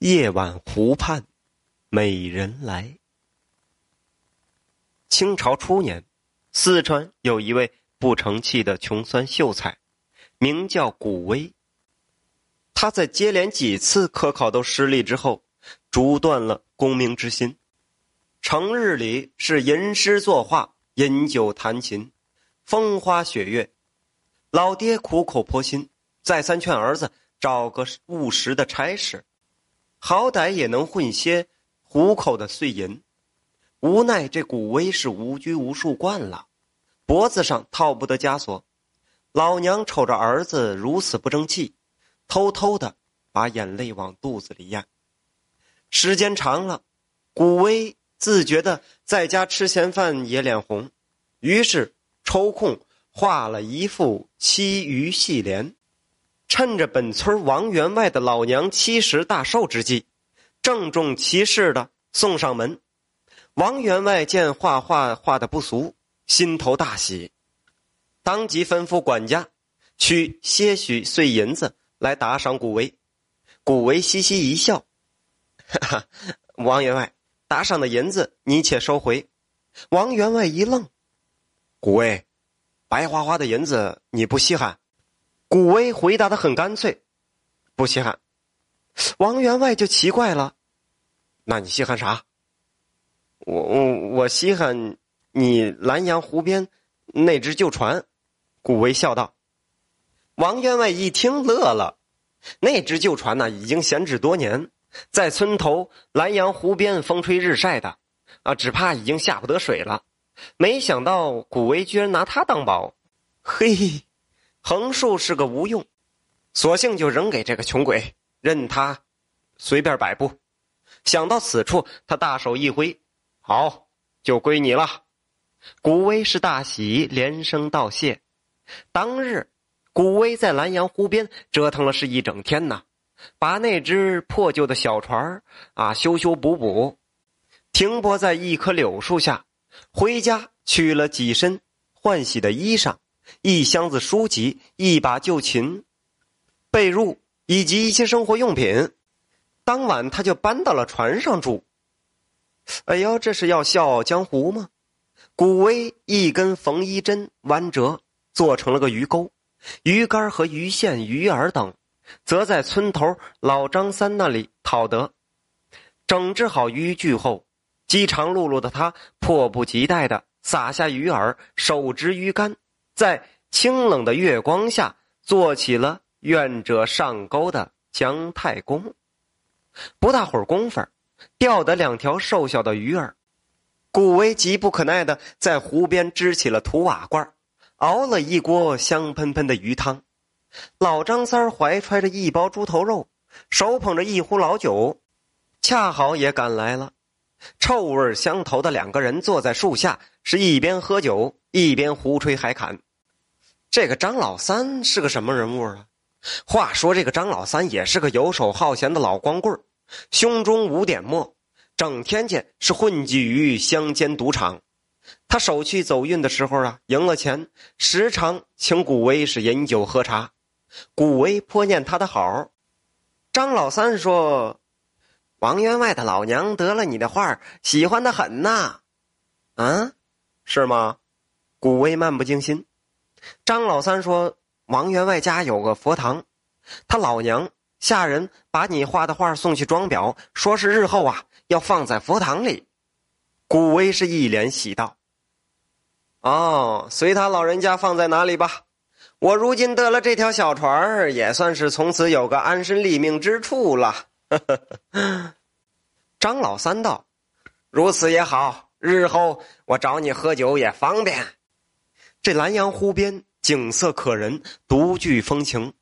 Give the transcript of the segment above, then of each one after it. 夜晚湖畔美人来。清朝初年，四川有一位不成器的穷酸秀才，名叫古威。他在接连几次科考都失利之后，逐断了功名之心，成日里是吟诗作画，饮酒弹琴，风花雪月。老爹苦口婆心，再三劝儿子找个务实的差事，好歹也能混些糊口的碎银。无奈这古威是无拘无束惯了，脖子上套不得枷锁。老娘瞅着儿子如此不争气，偷偷的把眼泪往肚子里咽。时间长了，古威自觉的在家吃闲饭也脸红，于是抽空画了一副七鱼戏联。趁着本村王员外的老娘70大寿之际，郑重其事的送上门。王员外见画画画的不俗，心头大喜，当即吩咐管家取些许碎银子来打赏古威。古威嘻嘻一笑，哈哈，王员外，打赏的银子你且收回。王员外一愣，古威，白花花的银子你不稀罕？古威回答得很干脆，不稀罕。王员外就奇怪了，那你稀罕啥？我稀罕你南阳湖边那只旧船。古威笑道。王员外一听乐了，那只旧船呢，已经闲置多年，在村头南阳湖边风吹日晒的啊，只怕已经下不得水了。没想到古威居然拿它当宝，嘿，横竖是个无用，索性就扔给这个穷鬼，任他随便摆布。想到此处，他大手一挥，好，就归你了。古威是大喜，连声道谢。当日古威在南阳湖边折腾了是一整天呢，把那只破旧的小船啊修修补补，停泊在一棵柳树下，回家取了几身换洗的衣裳，一箱子书籍，一把旧琴、被褥以及一些生活用品。当晚他就搬到了船上住。哎呦，这是要笑傲江湖吗？古威一根缝衣针弯折，做成了个鱼钩，鱼竿和鱼线、鱼饵等则在村头老张三那里讨得。整治好渔具后，饥肠辘辘的他迫不及待地撒下鱼饵，手执鱼竿，在清冷的月光下做起了愿者上钩的姜太公。不大会儿功夫，钓得两条瘦小的鱼儿。古威急不可耐地在湖边支起了土瓦罐，熬了一锅香喷喷的鱼汤。老张三怀揣着一包猪头肉，手捧着一壶老酒，恰好也赶来了。臭味相投的两个人坐在树下，是一边喝酒一边胡吹海侃。这个张老三是个什么人物啊？话说这个张老三也是个游手好闲的老光棍，胸中无点墨，整天间是混迹于乡间赌场。他手续走运的时候啊，赢了钱，时常请古威是饮酒喝茶。古威颇念他的好。张老三说，王员外的老娘得了你的画，喜欢得很呐。啊，是吗？古威漫不经心。张老三说，王员外家有个佛堂，他老娘下人把你画的画送去装裱，说是日后啊要放在佛堂里。古威是一脸喜道，哦，随他老人家放在哪里吧，我如今得了这条小船，也算是从此有个安身立命之处了。张老三道，如此也好，日后我找你喝酒也方便。这南阳湖边景色可人，独具风情。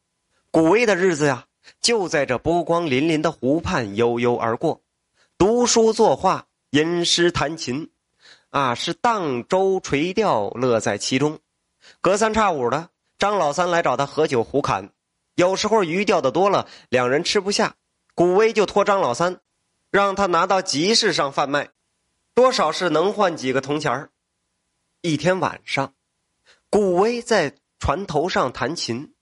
古威的日子呀，就在这波光粼粼的湖畔悠悠而过，读书作画，吟诗弹琴啊，是荡舟垂钓，乐在其中。隔三差五的，张老三来找他喝酒胡侃，有时候鱼钓的多了，两人吃不下，古威就托张老三让他拿到集市上贩卖，多少是能换几个铜钱儿。一天晚上，古威在船头上弹琴，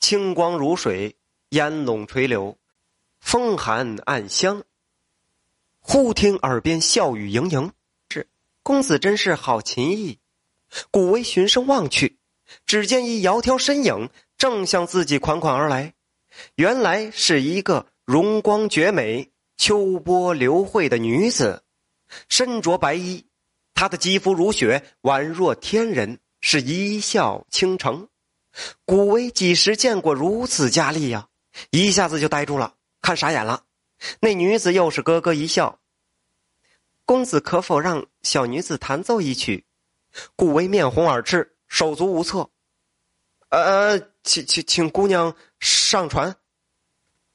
清光如水，烟笼垂柳，风寒暗香。忽听耳边笑语盈盈，是公子真是好琴艺。古为循声望去，只见一窈窕身影正向自己款款而来，原来是一个容光绝美、秋波流慧的女子，身着白衣，她的肌肤如雪，宛若天人，是一笑倾城。古为几时见过如此佳丽呀，一下子就呆住了，看傻眼了。那女子又是咯咯一笑，公子可否让小女子弹奏一曲？顾为面红耳赤，手足无措。请姑娘上船。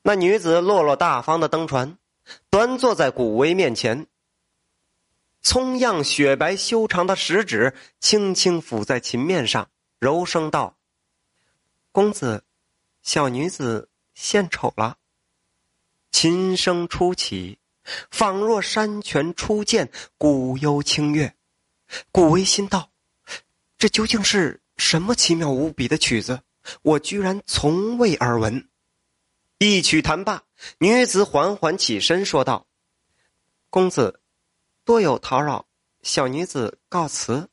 那女子落落大方的登船，端坐在顾为面前，葱样雪白修长的食指轻轻抚在琴面上，柔声道：公子，小女子献丑了。琴声初起，仿若山泉初见，古幽清越。古为心道，这究竟是什么奇妙无比的曲子，我居然从未耳闻。一曲弹罢，女子缓缓起身说道：公子多有叨扰，小女子告辞。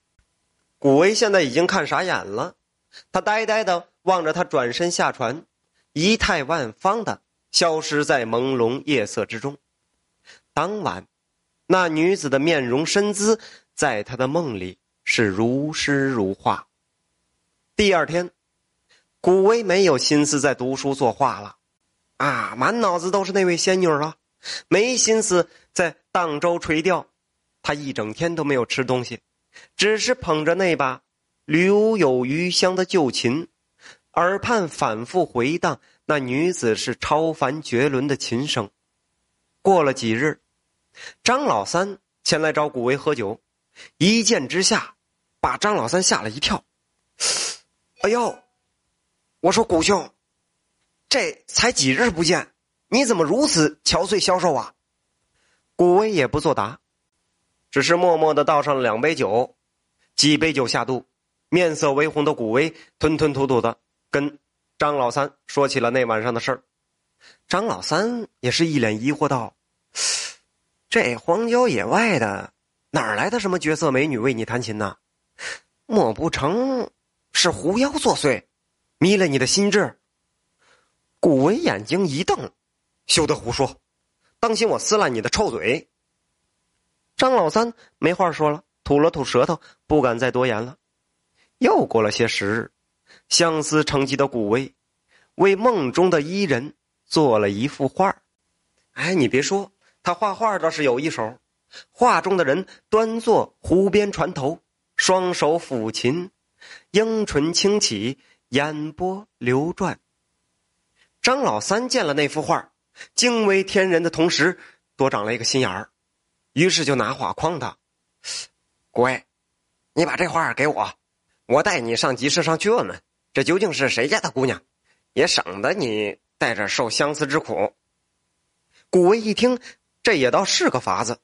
古为现在已经看傻眼了，他呆呆的望着她转身下船，仪态万方的消失在朦胧夜色之中。当晚，那女子的面容身姿在她的梦里是如诗如画。第二天，古薇没有心思再读书作画了，满脑子都是那位仙女了，没心思在荡舟垂钓。她一整天都没有吃东西，只是捧着那把留有余香的旧琴，耳畔反复回荡那女子是超凡绝伦的琴声。过了几日，张老三前来找古为喝酒，一见之下把张老三吓了一跳。哎呦，我说古兄，这才几日不见，你怎么如此憔悴消瘦啊？古为也不作答，只是默默地倒上了2杯酒。几杯酒下肚，面色微红的古为吞吞吐吐的跟张老三说起了那晚上的事儿。张老三也是一脸疑惑道：这荒郊野外的，哪来的什么绝色美女为你弹琴呢？莫不成是狐妖作祟，迷了你的心智？古为眼睛一瞪，休得胡说，当心我撕烂你的臭嘴。张老三没话说了，吐了吐舌头，不敢再多言了。又过了些时日，相思成疾的古薇为梦中的伊人做了一幅画。你别说，他画画倒是有一手。画中的人端坐湖边船头，双手抚琴，樱唇轻启，眼波流转。张老三见了那幅画，惊为天人的同时多长了一个心眼儿，于是就拿画诓他：古薇，你把这画给我，我带你上集市上去问问，这究竟是谁家的姑娘，也省得你带着受相思之苦。古薇一听，这也倒是个法子，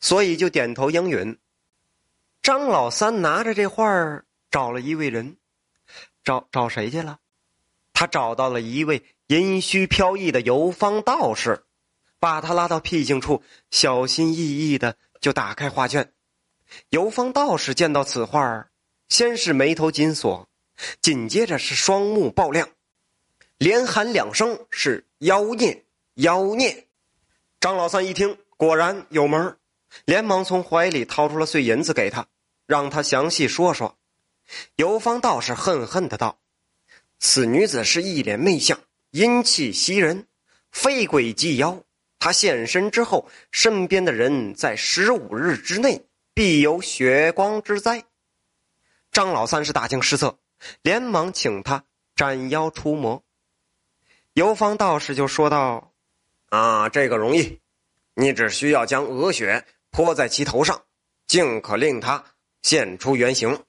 所以就点头应允。张老三拿着这画儿找了一位人，找谁去了？他找到了一位阴虚飘逸的游方道士，把他拉到僻静处，小心翼翼的就打开画卷。游方道士见到此画儿，先是眉头紧锁，紧接着是双目爆亮，连喊2声是妖孽妖孽。张老三一听果然有门，连忙从怀里掏出了碎银子给他，让他详细说说。游方道士恨恨的道：此女子是一脸媚相，阴气袭人，非鬼即妖，她现身之后，身边的人在15日之内必有血光之灾。张老三是大惊失色，连忙请他斩妖除魔。游方道士就说道：这个容易，你只需要将鹅血泼在其头上，竟可令他现出原形，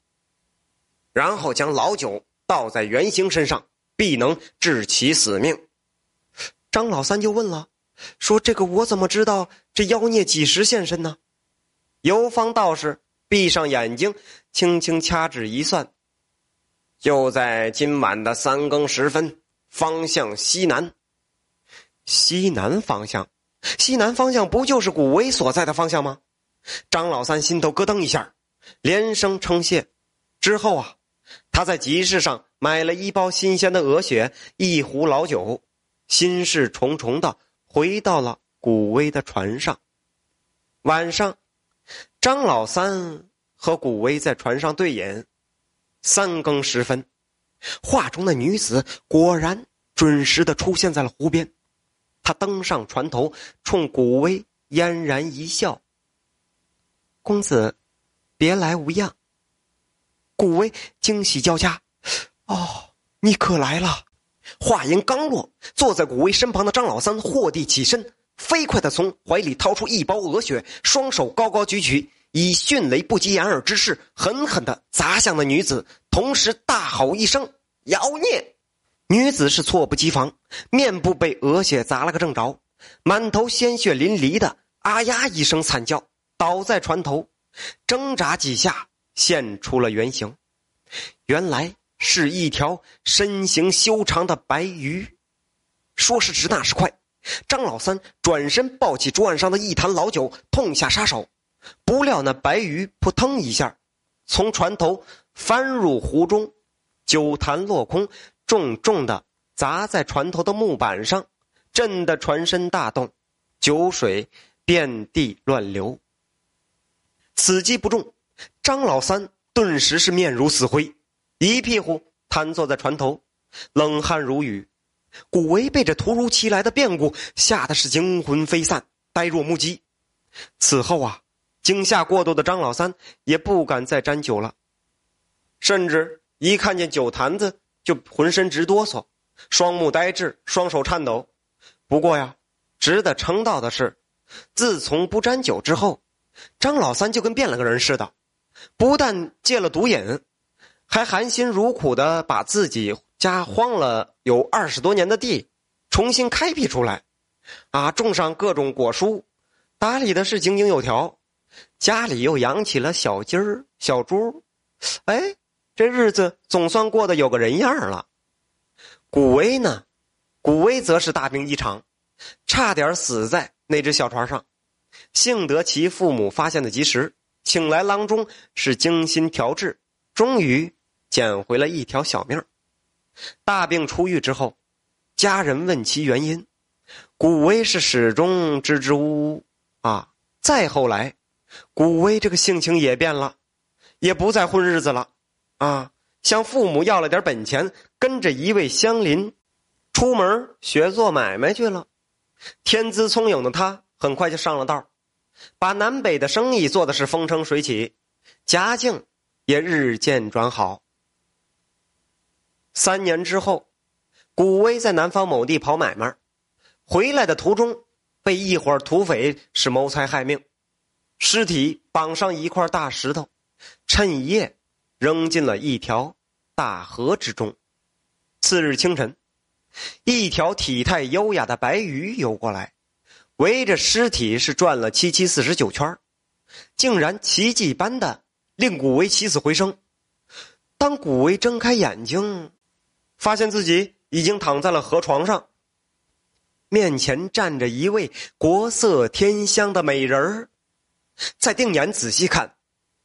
然后将老酒倒在原形身上，必能致其死命。张老三就问了，说这个我怎么知道这妖孽几时现身呢？游方道士闭上眼睛，轻轻掐指一算，就在今晚的3更时分，方向西南。西南方向，西南方向不就是古威所在的方向吗？张老三心头咯噔一下，连声称谢。之后啊，他在集市上买了一包新鲜的鹅血，一壶老酒，心事重重的回到了古威的船上。晚上，张老三和古威在船上对饮。3更时分，画中的女子果然准时的出现在了湖边。她登上船头，冲古威嫣然一笑：“公子，别来无恙。”古威惊喜交加：“哦，你可来了！”话音刚落，坐在古威身旁的张老三获地起身，飞快的从怀里掏出一包鹅血，双手高高举起，以迅雷不及掩耳之势狠狠地砸向了女子，同时大吼一声：“妖孽！”女子是猝不及防，面部被鹅血砸了个正着，满头鲜血淋漓的啊呀一声惨叫，倒在船头，挣扎几下现出了原形。原来是一条身形修长的白鱼。说时迟那时快，张老三转身抱起桌案上的一坛老酒，痛下杀手。不料那白鱼扑腾一下从船头翻入湖中，酒坛落空，重重的砸在船头的木板上，震得船身大动，酒水遍地乱流。此击不中，张老三顿时是面如死灰，一屁股瘫坐在船头，冷汗如雨。古维被这突如其来的变故吓得是惊魂飞散，呆若木鸡。此后啊，惊吓过度的张老三也不敢再沾酒了，甚至一看见酒坛子就浑身直哆嗦，双目呆滞，双手颤抖。不过呀，值得称道的是，自从不沾酒之后，张老三就跟变了个人似的，不但戒了毒瘾，还含辛茹苦的把自己家荒了有20多年的地重新开辟出来啊，种上各种果蔬，打理的是井井有条，家里又养起了小鸡儿小猪。哎，这日子总算过得有个人样了。古威呢，古威则是大病一场，差点死在那只小船上，幸得其父母发现的及时，请来郎中是精心调治，终于捡回了一条小命。大病初愈之后，家人问其原因，古威是始终支支吾吾啊。再后来，古威这个性情也变了，也不再混日子了啊，向父母要了点本钱，跟着一位乡邻出门学做买卖去了。天资聪颖的他很快就上了道，把南北的生意做的是风生水起，家境也日渐转好。3年之后，古威在南方某地跑买卖，回来的途中被一伙土匪是谋财害命，尸体绑上一块大石头，趁夜扔进了一条大河之中。次日清晨，一条体态优雅的白鱼游过来，围着尸体是转了4749圈，竟然奇迹般的令古威起死回生。当古威睁开眼睛，发现自己已经躺在了河床上，面前站着一位国色天香的美人儿。再定眼仔细看，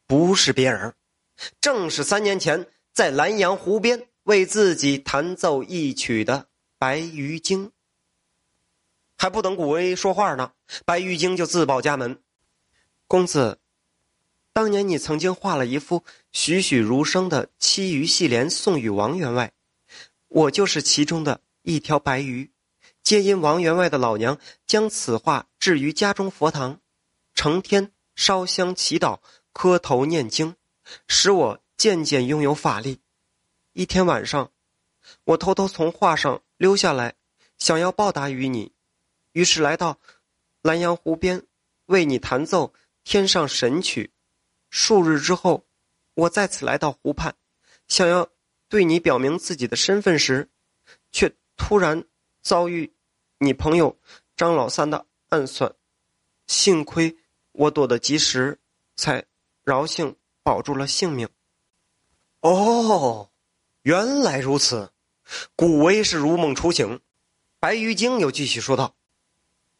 不是别人，正是3年前在南阳湖边为自己弹奏一曲的白鱼精。还不等古威说话呢，白鱼精就自报家门：“公子，当年你曾经画了一幅栩栩如生的七鱼戏联送与王员外，我就是其中的一条白鱼，皆因王员外的老娘将此画置于家中佛堂，成天烧香祈祷，磕头念经，使我渐渐拥有法力。一天晚上，我偷偷从画上溜下来，想要报答于你，于是来到南阳湖边，为你弹奏天上神曲。数日之后，我再次来到湖畔，想要对你表明自己的身份时，却突然遭遇你朋友张老三的暗算，幸亏我躲得及时，才饶幸保住了性命。”哦，原来如此。古威是如梦初醒，白鱼精又继续说道：“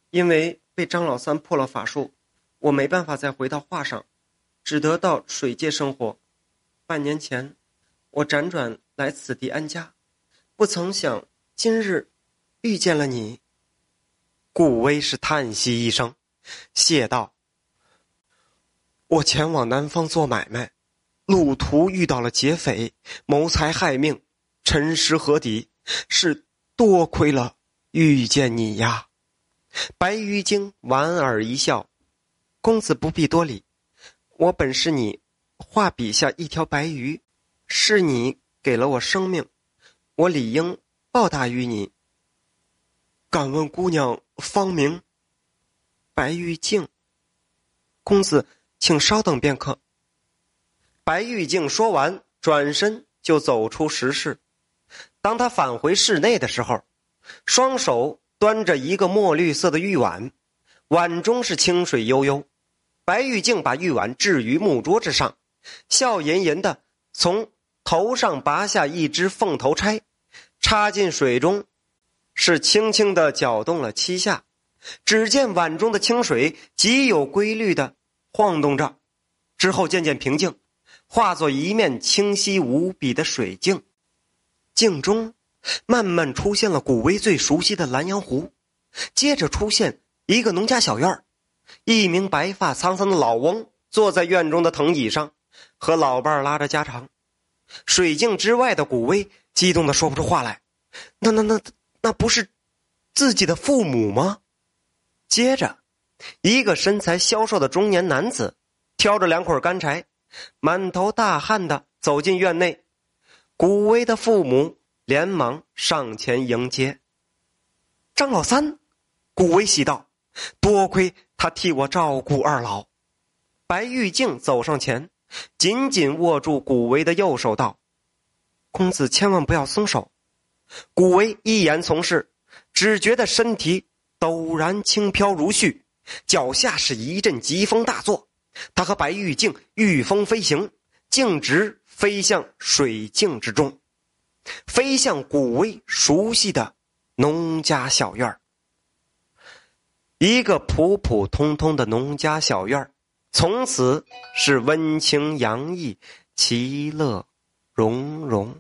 因为被张老三破了法术，我没办法再回到画上，只得到水界生活。半年前，我辗转来此地安家，不曾想今日遇见了你。”顾威是叹息一声，谢道：“我前往南方做买卖，路途遇到了劫匪，谋财害命，沉尸河底，是多亏了遇见你呀。”白鱼精莞尔一笑：“公子不必多礼，我本是你画笔下一条白鱼，是你给了我生命，我理应报答于你。”“敢问姑娘芳名？”“白玉镜。”“公子请稍等便可。”白玉镜说完，转身就走出石室。当他返回室内的时候，双手端着一个墨绿色的玉碗，碗中是清水悠悠。白玉镜把玉碗置于木桌之上，笑吟吟地从头上拔下一只凤头钗，插进水中，是轻轻地搅动了七下。只见碗中的清水极有规律地晃动着，之后渐渐平静，化作一面清晰无比的水镜。镜中慢慢出现了古威最熟悉的蓝阳湖，接着出现一个农家小院，一名白发苍苍的老翁坐在院中的藤椅上，和老伴拉着家常。水镜之外的古威激动地说不出话来，那不是自己的父母吗？接着，一个身材消瘦的中年男子挑着两捆干柴，满头大汗地走进院内。古威的父母连忙上前迎接。“张老三！”古威喜道，“多亏他替我照顾二老。”白玉镜走上前，紧紧握住古威的右手道：“公子千万不要松手。”古威一言从事，只觉得身体陡然轻飘如絮，脚下是一阵疾风大作，他和白玉镜御风飞行，径直飞向水镜之中，飞向古威熟悉的农家小院。一个普普通通的农家小院，从此是温情洋溢，其乐融融。